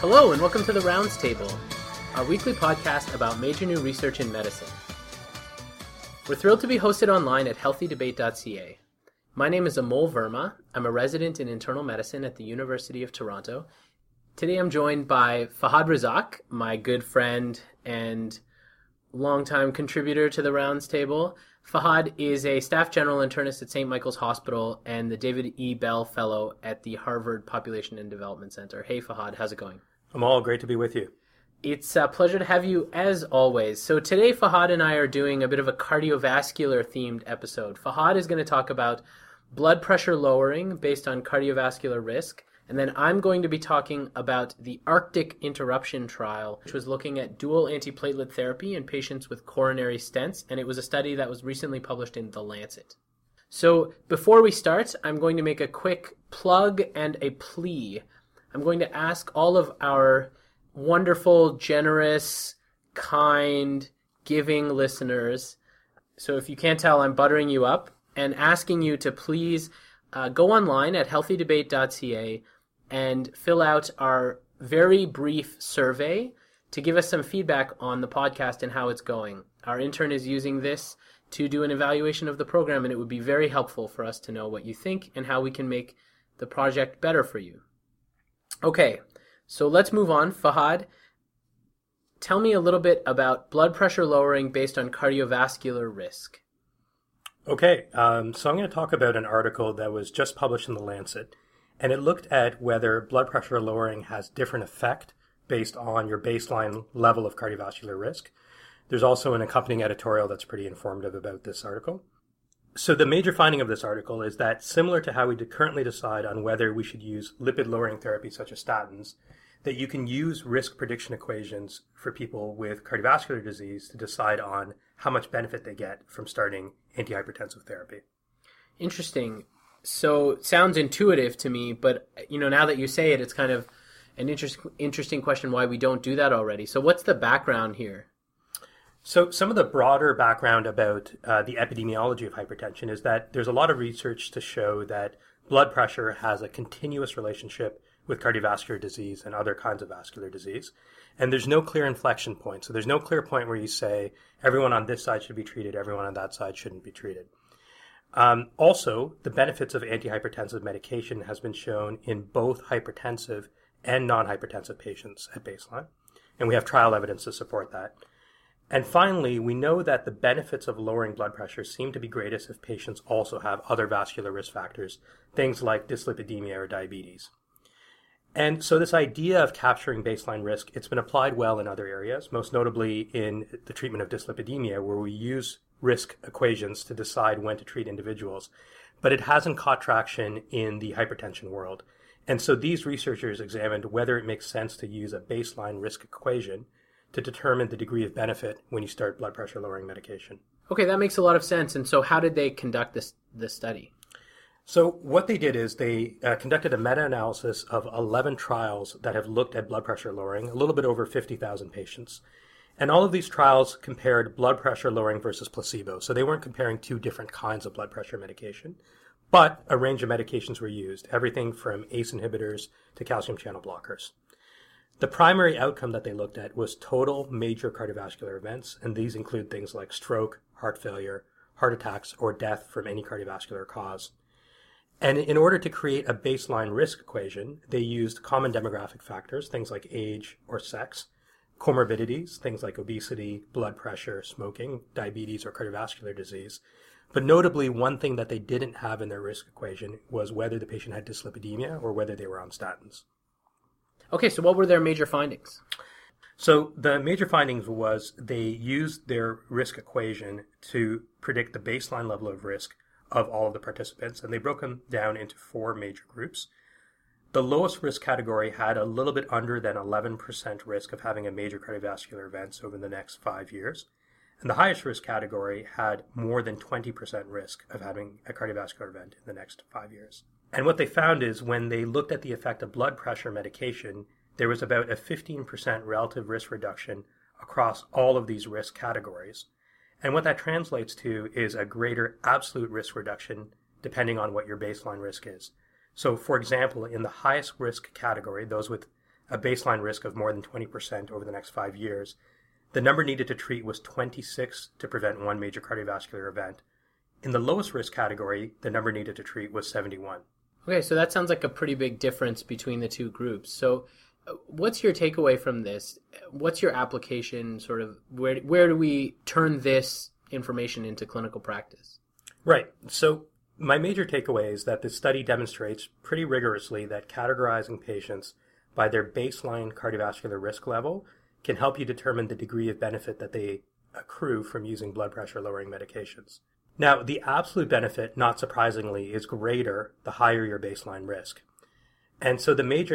Hello and welcome to The Rounds Table, our weekly podcast about major new research in medicine. We're thrilled to be hosted online at healthydebate.ca. My name is Amol Verma. I'm a resident in internal medicine at the University of Toronto. Today I'm joined by Fahad Razak, my good friend and longtime contributor to The Rounds Table. Fahad is a staff general internist at St. Michael's Hospital and the David E. Bell Fellow at the Harvard Population and Development Center. Hey, Fahad, how's it going? Amol, great to be with you. It's a pleasure to have you as always. So today, Fahad and I are doing a bit of a cardiovascular-themed episode. Fahad is going to talk about blood pressure lowering based on cardiovascular risk. And then I'm going to be talking about the ARCTIC Interruption Trial, which was looking at dual antiplatelet therapy in patients with coronary stents, and it was a study that was recently published in The Lancet. So before we start, I'm going to make a quick plug and a plea. I'm going to ask all of our wonderful, generous, kind, giving listeners, so if you can't tell, I'm buttering you up, and asking you to please go online at healthydebate.ca and fill out our very brief survey to give us some feedback on the podcast and how it's going. Our intern is using this to do an evaluation of the program, and it would be very helpful for us to know what you think and how we can make the project better for you. Okay, so let's move on. Fahad, tell me a little bit about blood pressure lowering based on cardiovascular risk. Okay, so I'm going to talk about an article that was just published in The Lancet. And it looked at whether blood pressure lowering has different effect based on your baseline level of cardiovascular risk. There's also an accompanying editorial that's pretty informative about this article. So the major finding of this article is that similar to how we currently decide on whether we should use lipid-lowering therapy such as statins, that you can use risk prediction equations for people with cardiovascular disease to decide on how much benefit they get from starting antihypertensive therapy. Interesting. So it sounds intuitive to me, but now that you say it, it's kind of an interesting question why we don't do that already. So what's the background here? So some of the broader background about the epidemiology of hypertension is that there's a lot of research to show that blood pressure has a continuous relationship with cardiovascular disease and other kinds of vascular disease. And there's no clear inflection point. So there's no clear point where you say everyone on this side should be treated, everyone on that side shouldn't be treated. Also, the benefits of antihypertensive medication has been shown in both hypertensive and non-hypertensive patients at baseline, and we have trial evidence to support that. And finally, we know that the benefits of lowering blood pressure seem to be greatest if patients also have other vascular risk factors, things like dyslipidemia or diabetes. And so this idea of capturing baseline risk, it's been applied well in other areas, most notably in the treatment of dyslipidemia, where we use risk equations to decide when to treat individuals, but it hasn't caught traction in the hypertension world. And so these researchers examined whether it makes sense to use a baseline risk equation to determine the degree of benefit when you start blood pressure lowering medication. Okay, that makes a lot of sense. And so how did they conduct this study? So what they did is they conducted a meta-analysis of 11 trials that have looked at blood pressure lowering, a little bit over 50,000 patients. And all of these trials compared blood pressure lowering versus placebo. So they weren't comparing two different kinds of blood pressure medication, but a range of medications were used, everything from ACE inhibitors to calcium channel blockers. The primary outcome that they looked at was total major cardiovascular events, and these include things like stroke, heart failure, heart attacks, or death from any cardiovascular cause. And in order to create a baseline risk equation, they used common demographic factors, things like age or sex, comorbidities, things like obesity, blood pressure, smoking, diabetes, or cardiovascular disease. But notably, one thing that they didn't have in their risk equation was whether the patient had dyslipidemia or whether they were on statins. Okay, so what were their major findings? So the major findings was they used their risk equation to predict the baseline level of risk of all of the participants, and they broke them down into four major groups. The lowest risk category had a little bit under than 11% risk of having a major cardiovascular event over the next 5 years. And the highest risk category had more than 20% risk of having a cardiovascular event in the next 5 years. And what they found is when they looked at the effect of blood pressure medication, there was about a 15% relative risk reduction across all of these risk categories. And what that translates to is a greater absolute risk reduction depending on what your baseline risk is. So, for example, in the highest risk category, those with a baseline risk of more than 20% over the next 5 years, the number needed to treat was 26 to prevent one major cardiovascular event. In the lowest risk category, the number needed to treat was 71. Okay, so that sounds like a pretty big difference between the two groups. So what's your takeaway from this? What's your application, sort of, where do we turn this information into clinical practice? Right. So my major takeaway is that this study demonstrates pretty rigorously that categorizing patients by their baseline cardiovascular risk level can help you determine the degree of benefit that they accrue from using blood pressure lowering medications. Now, the absolute benefit, not surprisingly, is greater the higher your baseline risk. And so the major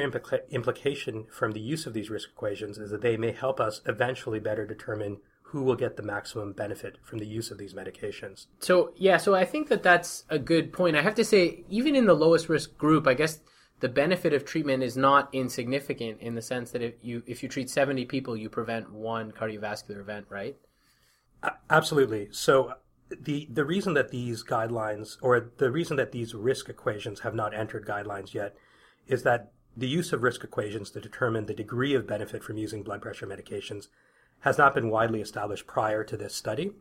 implication from the use of these risk equations is that they may help us eventually better determine who will get the maximum benefit from the use of these medications. So I think that that's a good point. I have to say, even in the lowest risk group, I guess the benefit of treatment is not insignificant in the sense that if you treat 70 people, you prevent one cardiovascular event, right? Absolutely. So the reason that these guidelines, or the reason that these risk equations have not entered guidelines yet, is that the use of risk equations to determine the degree of benefit from using blood pressure medications has not been widely established prior to this study.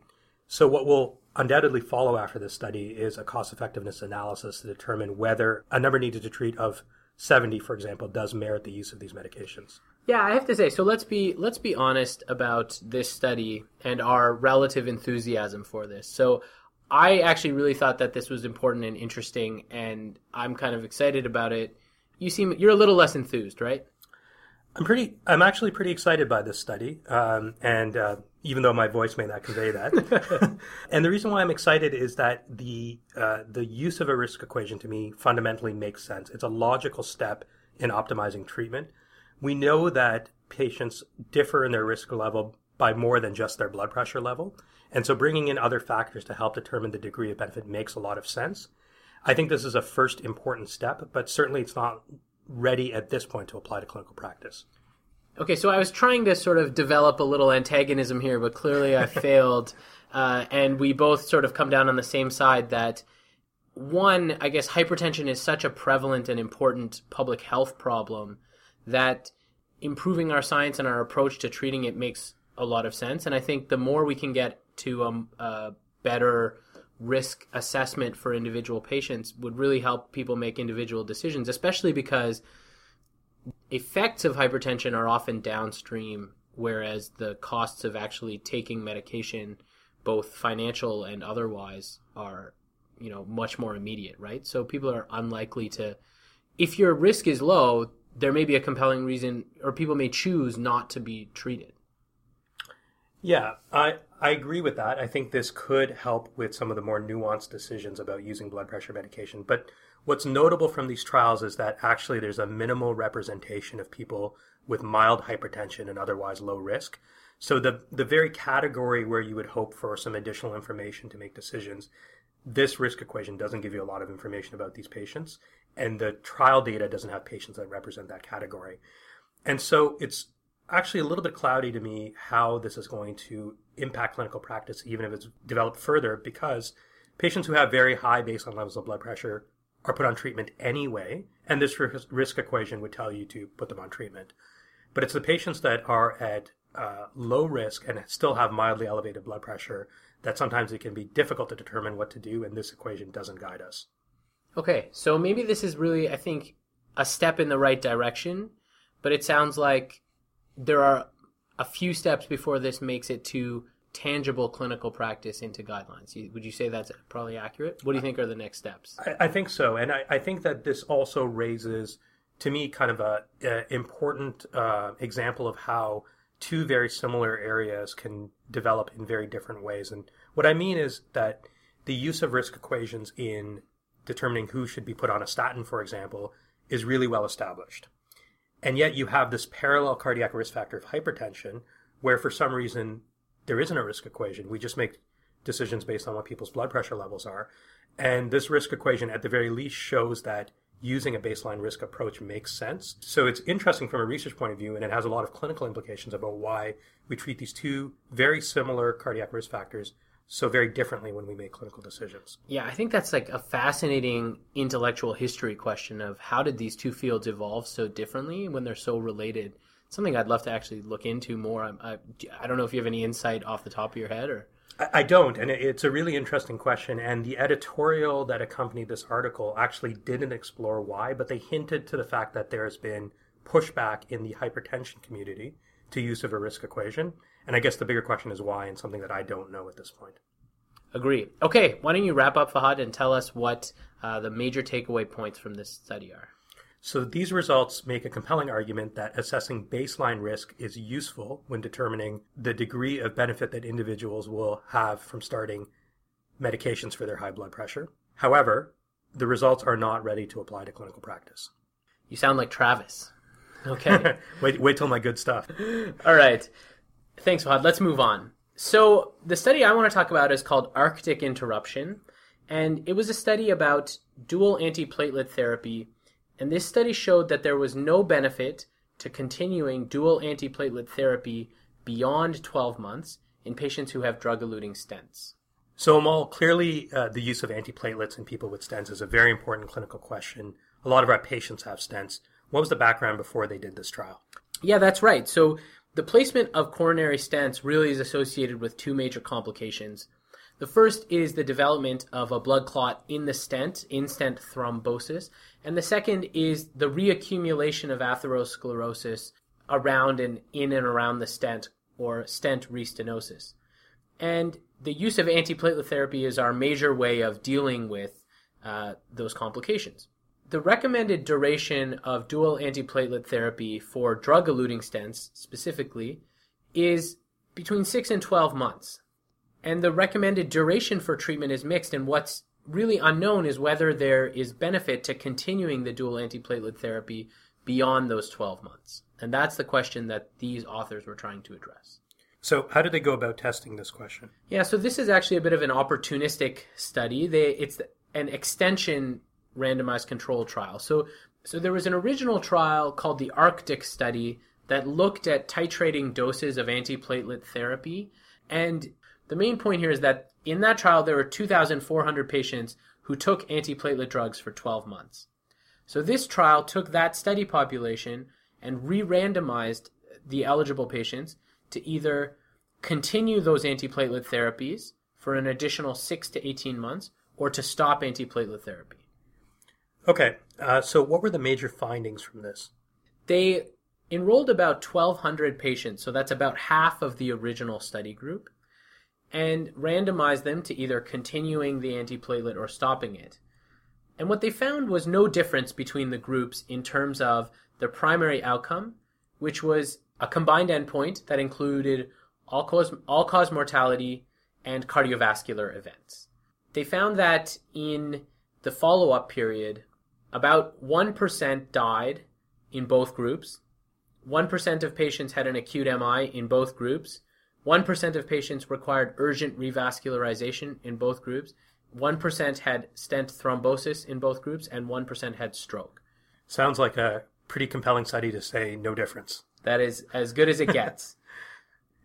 So what will undoubtedly follow after this study is a cost-effectiveness analysis to determine whether a number needed to treat of 70, for example, does merit the use of these medications. Yeah, I have to say, so let's be honest about this study and our relative enthusiasm for this. So I actually really thought that this was important and interesting, and I'm kind of excited about it. You're a little less enthused, right? I'm actually pretty excited by this study, and even though my voice may not convey that. And the reason why I'm excited is that the use of a risk equation to me fundamentally makes sense. It's a logical step in optimizing treatment. We know that patients differ in their risk level by more than just their blood pressure level, and so bringing in other factors to help determine the degree of benefit makes a lot of sense. I think this is a first important step, but certainly it's not ready at this point to apply to clinical practice. Okay, so I was trying to sort of develop a little antagonism here, but clearly I failed. And we both sort of come down on the same side that, one, I guess hypertension is such a prevalent and important public health problem that improving our science and our approach to treating it makes a lot of sense. And I think the more we can get to a better risk assessment for individual patients would really help people make individual decisions, especially because effects of hypertension are often downstream, whereas the costs of actually taking medication, both financial and otherwise, are, you know, much more immediate, right? So people are unlikely to, if your risk is low, there may be a compelling reason, or people may choose not to be treated. Yeah, I agree with that. I think this could help with some of the more nuanced decisions about using blood pressure medication. But what's notable from these trials is that actually there's a minimal representation of people with mild hypertension and otherwise low risk. So the very category where you would hope for some additional information to make decisions, this risk equation doesn't give you a lot of information about these patients. And the trial data doesn't have patients that represent that category. And so it's actually a little bit cloudy to me how this is going to impact clinical practice, even if it's developed further, because patients who have very high baseline levels of blood pressure are put on treatment anyway, and this risk equation would tell you to put them on treatment. But it's the patients that are at low risk and still have mildly elevated blood pressure that sometimes it can be difficult to determine what to do, and this equation doesn't guide us. Okay, so maybe this is really, I think, a step in the right direction, but it sounds like there are a few steps before this makes it to tangible clinical practice into guidelines. Would you say that's probably accurate? What do you think are the next steps? I think so. And I think that this also raises, to me, kind of a important example of how two very similar areas can develop in very different ways. And what I mean is that the use of risk equations in determining who should be put on a statin, for example, is really well established. And yet you have this parallel cardiac risk factor of hypertension where for some reason there isn't a risk equation. We just make decisions based on what people's blood pressure levels are. And this risk equation at the very least shows that using a baseline risk approach makes sense. So it's interesting from a research point of view, and it has a lot of clinical implications about why we treat these two very similar cardiac risk factors so very differently when we make clinical decisions. Yeah, I think that's like a fascinating intellectual history question of how did these two fields evolve so differently when they're so related? It's something I'd love to actually look into more. I don't know if you have any insight off the top of your head or... I don't, and it's a really interesting question, and the editorial that accompanied this article actually didn't explore why, but they hinted to the fact that there has been pushback in the hypertension community to use of a risk equation, and I guess the bigger question is why, and something that I don't know at this point. Agree. Okay, why don't you wrap up, Fahad, and tell us what the major takeaway points from this study are. So these results make a compelling argument that assessing baseline risk is useful when determining the degree of benefit that individuals will have from starting medications for their high blood pressure. However, the results are not ready to apply to clinical practice. You sound like Travis. Okay. Wait till my good stuff. All right. Thanks, Fahad. Let's move on. So the study I want to talk about is called ARCTIC Interruption, and it was a study about dual antiplatelet therapy. And this study showed that there was no benefit to continuing dual antiplatelet therapy beyond 12 months in patients who have drug-eluting stents. So, Amol, clearly the use of antiplatelets in people with stents is a very important clinical question. A lot of our patients have stents. What was the background before they did this trial? Yeah, that's right. So the placement of coronary stents really is associated with two major complications. The first is the development of a blood clot in the stent, in-stent thrombosis. And the second is the reaccumulation of atherosclerosis around and in and around the stent, or stent restenosis. And the use of antiplatelet therapy is our major way of dealing with those complications. The recommended duration of dual antiplatelet therapy for drug-eluting stents, specifically, is between 6 and 12 months. And the recommended duration for treatment is mixed, and what's really unknown is whether there is benefit to continuing the dual antiplatelet therapy beyond those 12 months. And that's the question that these authors were trying to address. So how did they go about testing this question? Yeah, so this is actually a bit of an opportunistic study. It's an extension randomized control trial. So there was an original trial called the ARCTIC study that looked at titrating doses of antiplatelet therapy, and the main point here is that in that trial, there were 2,400 patients who took antiplatelet drugs for 12 months. So this trial took that study population and re-randomized the eligible patients to either continue those antiplatelet therapies for an additional 6 to 18 months or to stop antiplatelet therapy. Okay, so what were the major findings from this? They enrolled about 1,200 patients, so that's about half of the original study group, and randomized them to either continuing the antiplatelet or stopping it. And what they found was no difference between the groups in terms of their primary outcome, which was a combined endpoint that included all-cause mortality and cardiovascular events. They found that in the follow-up period, about 1% died in both groups, 1% of patients had an acute MI in both groups, 1% of patients required urgent revascularization in both groups, 1% had stent thrombosis in both groups, and 1% had stroke. Sounds like a pretty compelling study to say no difference. That is as good as it gets.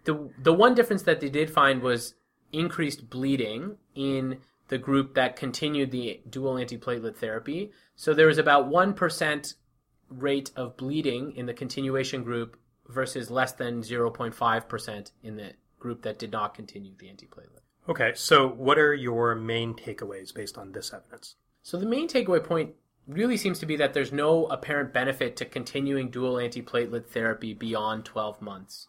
The one difference that they did find was increased bleeding in the group that continued the dual antiplatelet therapy. So there was about 1% rate of bleeding in the continuation group versus less than 0.5% in the group that did not continue the antiplatelet. Okay, so what are your main takeaways based on this evidence? So the main takeaway point really seems to be that there's no apparent benefit to continuing dual antiplatelet therapy beyond 12 months,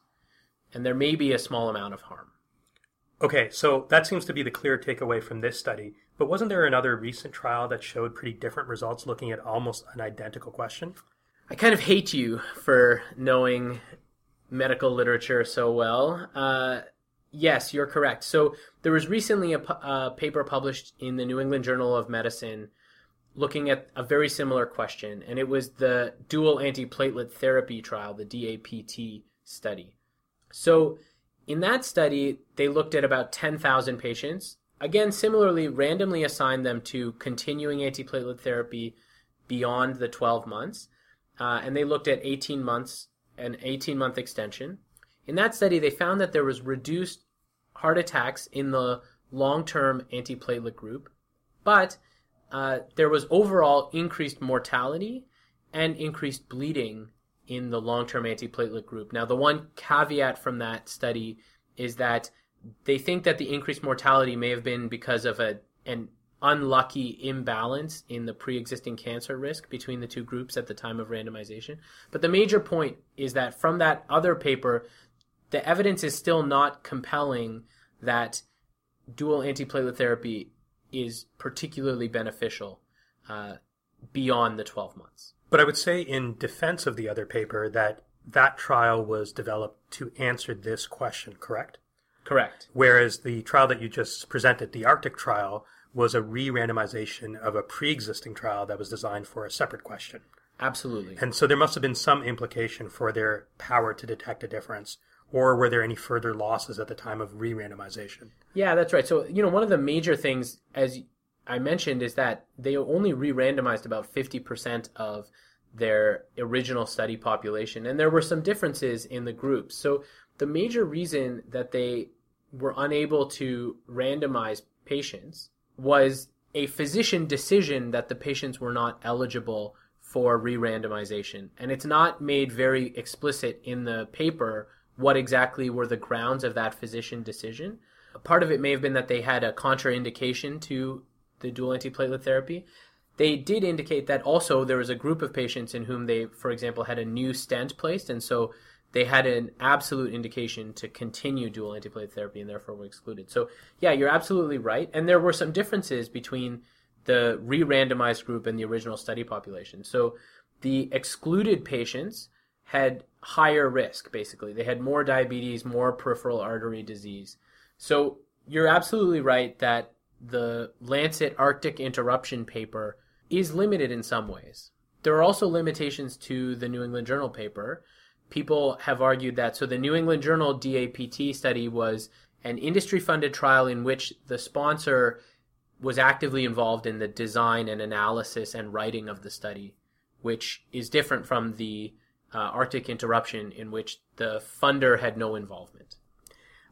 and there may be a small amount of harm. Okay, so that seems to be the clear takeaway from this study, but wasn't there another recent trial that showed pretty different results looking at almost an identical question? I kind of hate you for knowing medical literature so well. Yes, you're correct. So there was recently a paper published in the New England Journal of Medicine looking at a very similar question, and it was the dual antiplatelet therapy trial, the DAPT study. So in that study, they looked at about 10,000 patients. Again, similarly, randomly assigned them to continuing antiplatelet therapy beyond the 12 months. And they looked at 18 months, an 18-month extension. In that study, they found that there was reduced heart attacks in the long-term antiplatelet group, but there was overall increased mortality and increased bleeding in the long-term antiplatelet group. Now, the one caveat from that study is that they think that the increased mortality may have been because of an unlucky imbalance in the pre-existing cancer risk between the two groups at the time of randomization. But the major point is that from that other paper, the evidence is still not compelling that dual antiplatelet therapy is particularly beneficial beyond the 12 months. But I would say in defense of the other paper that trial was developed to answer this question, correct? Correct. Whereas the trial that you just presented, the ARCTIC trial, was a re-randomization of a pre-existing trial that was designed for a separate question. Absolutely. And so there must have been some implication for their power to detect a difference, or were there any further losses at the time of re-randomization? Yeah, that's right. So, one of the major things, as I mentioned, is that they only re-randomized about 50% of their original study population, and there were some differences in the groups. So the major reason that they were unable to randomize patients was a physician decision that the patients were not eligible for re-randomization. And it's not made very explicit in the paper what exactly were the grounds of that physician decision. Part of it may have been that they had a contraindication to the dual antiplatelet therapy. They did indicate that also there was a group of patients in whom they, for example, had a new stent placed, and so they had an absolute indication to continue dual antiplatelet therapy and therefore were excluded. So, yeah, you're absolutely right. And there were some differences between the re-randomized group and the original study population. So the excluded patients had higher risk, basically. They had more diabetes, more peripheral artery disease. So you're absolutely right that the Lancet ARCTIC Interruption paper is limited in some ways. There are also limitations to the New England Journal paper. People have argued that, so the New England Journal DAPT study was an industry-funded trial in which the sponsor was actively involved in the design and analysis and writing of the study, which is different from the ARCTIC Interruption, in which the funder had no involvement.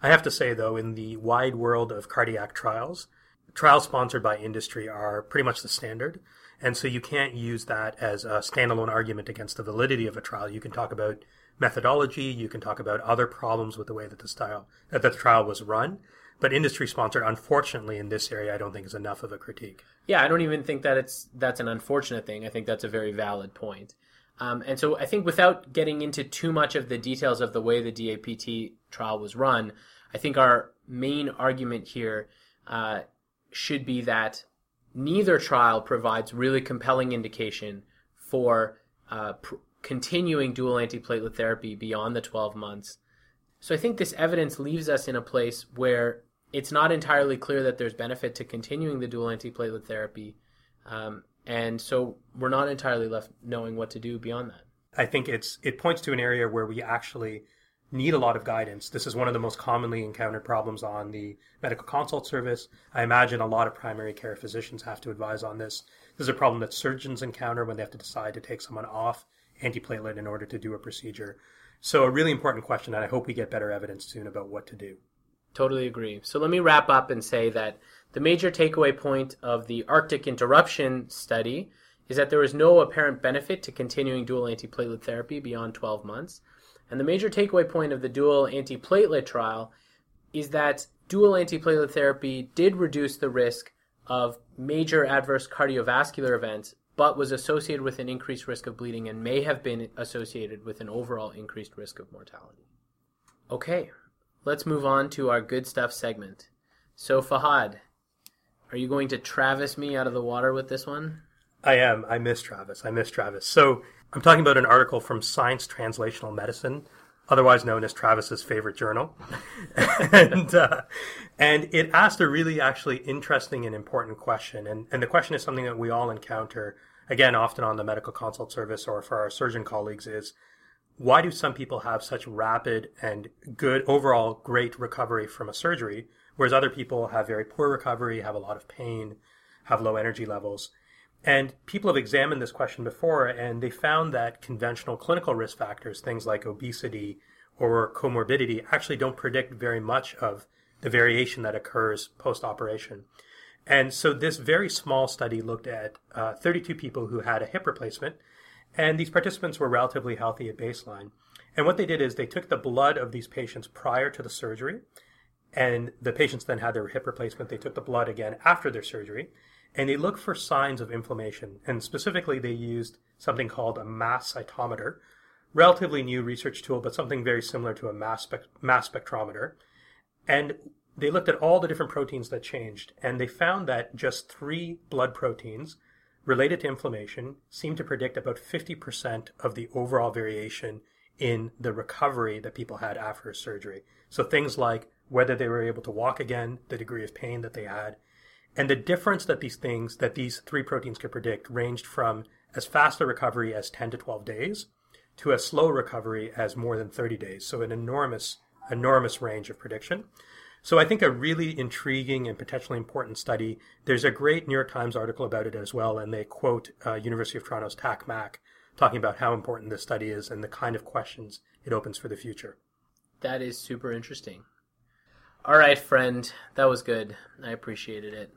I have to say, though, in the wide world of cardiac trials, trials sponsored by industry are pretty much the standard. And so you can't use that as a standalone argument against the validity of a trial. You can talk about methodology, you can talk about other problems with the way that the trial was run, but industry sponsored, unfortunately, in this area, I don't think is enough of a critique. Yeah, I don't even think that that's an unfortunate thing. I think that's a very valid point. And so I think without getting into too much of the details of the way the DAPT trial was run, I think our main argument here should be that neither trial provides really compelling indication for continuing dual antiplatelet therapy beyond the 12 months. So I think this evidence leaves us in a place where it's not entirely clear that there's benefit to continuing the dual antiplatelet therapy. And so we're not entirely left knowing what to do beyond that. I think it points to an area where we actually need a lot of guidance. This is one of the most commonly encountered problems on the medical consult service. I imagine a lot of primary care physicians have to advise on this. This is a problem that surgeons encounter when they have to decide to take someone off antiplatelet in order to do a procedure. So a really important question, and I hope we get better evidence soon about what to do. Totally agree. So let me wrap up and say that the major takeaway point of the ARCTIC Interruption study is that there is no apparent benefit to continuing dual antiplatelet therapy beyond 12 months. And the major takeaway point of the dual antiplatelet trial is that dual antiplatelet therapy did reduce the risk of major adverse cardiovascular events, but was associated with an increased risk of bleeding and may have been associated with an overall increased risk of mortality. Okay, let's move on to our good stuff segment. So Fahad, are you going to Travis me out of the water with this one? I am. I miss Travis. So I'm talking about an article from Science Translational Medicine, otherwise known as Travis's favorite journal. and it asked a really actually interesting and important question. And the question is something that we all encounter, again, often on the medical consult service or for our surgeon colleagues, is why do some people have such rapid and good, overall great recovery from a surgery, whereas other people have very poor recovery, have a lot of pain, have low energy levels? And people have examined this question before, and they found that conventional clinical risk factors, things like obesity or comorbidity, actually don't predict very much of the variation that occurs post-operation. And so this very small study looked at 32 people who had a hip replacement, and these participants were relatively healthy at baseline. And what they did is they took the blood of these patients prior to the surgery, and the patients then had their hip replacement. They took the blood again after their surgery, and they looked for signs of inflammation. And specifically, they used something called a mass cytometer, relatively new research tool, but something very similar to a mass spectrometer. And they looked at all the different proteins that changed, and they found that just 3 blood proteins related to inflammation seemed to predict about 50% of the overall variation in the recovery that people had after surgery. So things like whether they were able to walk again, the degree of pain that they had, and the difference that these 3 proteins could predict ranged from as fast a recovery as 10 to 12 days to a slow recovery as more than 30 days. So an enormous range of prediction. So I think a really intriguing and potentially important study. There's a great New York Times article about it as well, and they quote University of Toronto's TACMAC talking about how important this study is and the kind of questions it opens for the future. That is super interesting. All right, friend. That was good. I appreciated it.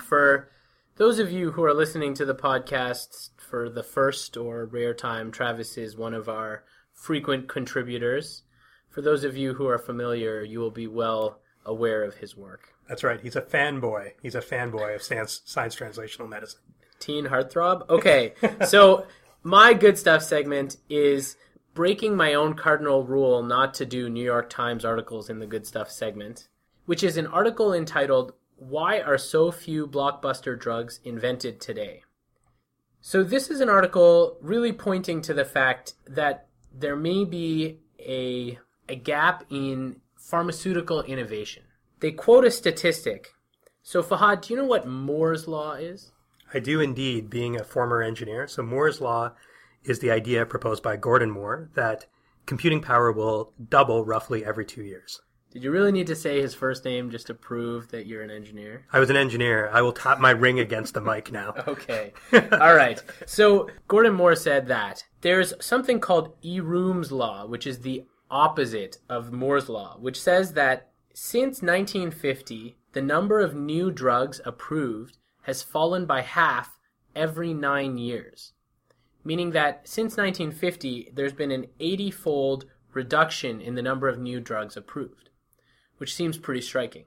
For those of you who are listening to the podcast for the first or rare time, Travis is one of our frequent contributors. For those of you who are familiar, you will be well aware of his work. That's right. He's a fanboy. He's a fanboy of Science Translational Medicine. Teen heartthrob? Okay. So my good stuff segment is breaking my own cardinal rule not to do New York Times articles in the good stuff segment, which is an article entitled, "Why Are So Few Blockbuster Drugs Invented Today?" So this is an article really pointing to the fact that there may be a gap in pharmaceutical innovation. They quote a statistic. So Fahad, do you know what Moore's law is? I do indeed, being a former engineer. So Moore's law is the idea proposed by Gordon Moore that computing power will double roughly every 2 years. Did you really need to say his first name just to prove that you're an engineer? I was an engineer. I will tap my ring against the mic now. Okay. All right. So Gordon Moore said that there's something called Eroom's law, which is the opposite of Moore's law, which says that since 1950, the number of new drugs approved has fallen by half every 9 years. Meaning that since 1950, there's been an 80-fold reduction in the number of new drugs approved, which seems pretty striking.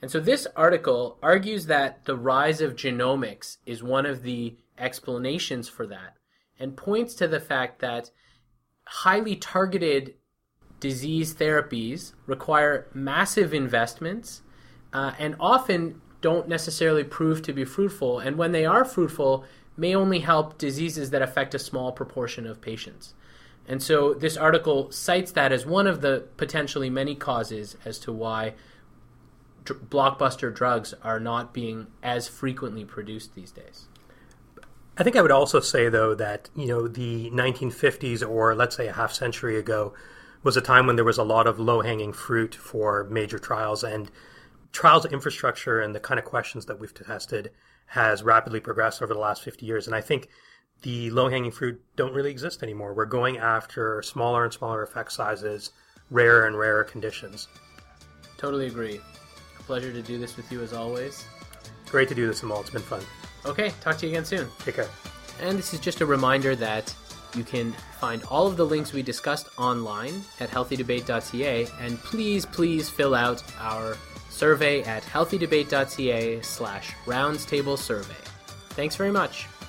And so this article argues that the rise of genomics is one of the explanations for that, and points to the fact that highly targeted disease therapies require massive investments, and often don't necessarily prove to be fruitful, and when they are fruitful, may only help diseases that affect a small proportion of patients. And so this article cites that as one of the potentially many causes as to why blockbuster drugs are not being as frequently produced these days. I think I would also say, though, that the 1950s, or let's say a half century ago, was a time when there was a lot of low-hanging fruit for major trials, and trials infrastructure and the kind of questions that we've tested has rapidly progressed over the last 50 years. And I think the low-hanging fruit don't really exist anymore. We're going after smaller and smaller effect sizes, rarer and rarer conditions. Totally agree. A pleasure to do this with you as always. Great to do this, Amol. It's been fun. Okay. Talk to you again soon. Take care. And this is just a reminder that you can find all of the links we discussed online at healthydebate.ca. And please, please fill out our survey at healthydebate.ca/roundstable survey. Thanks very much.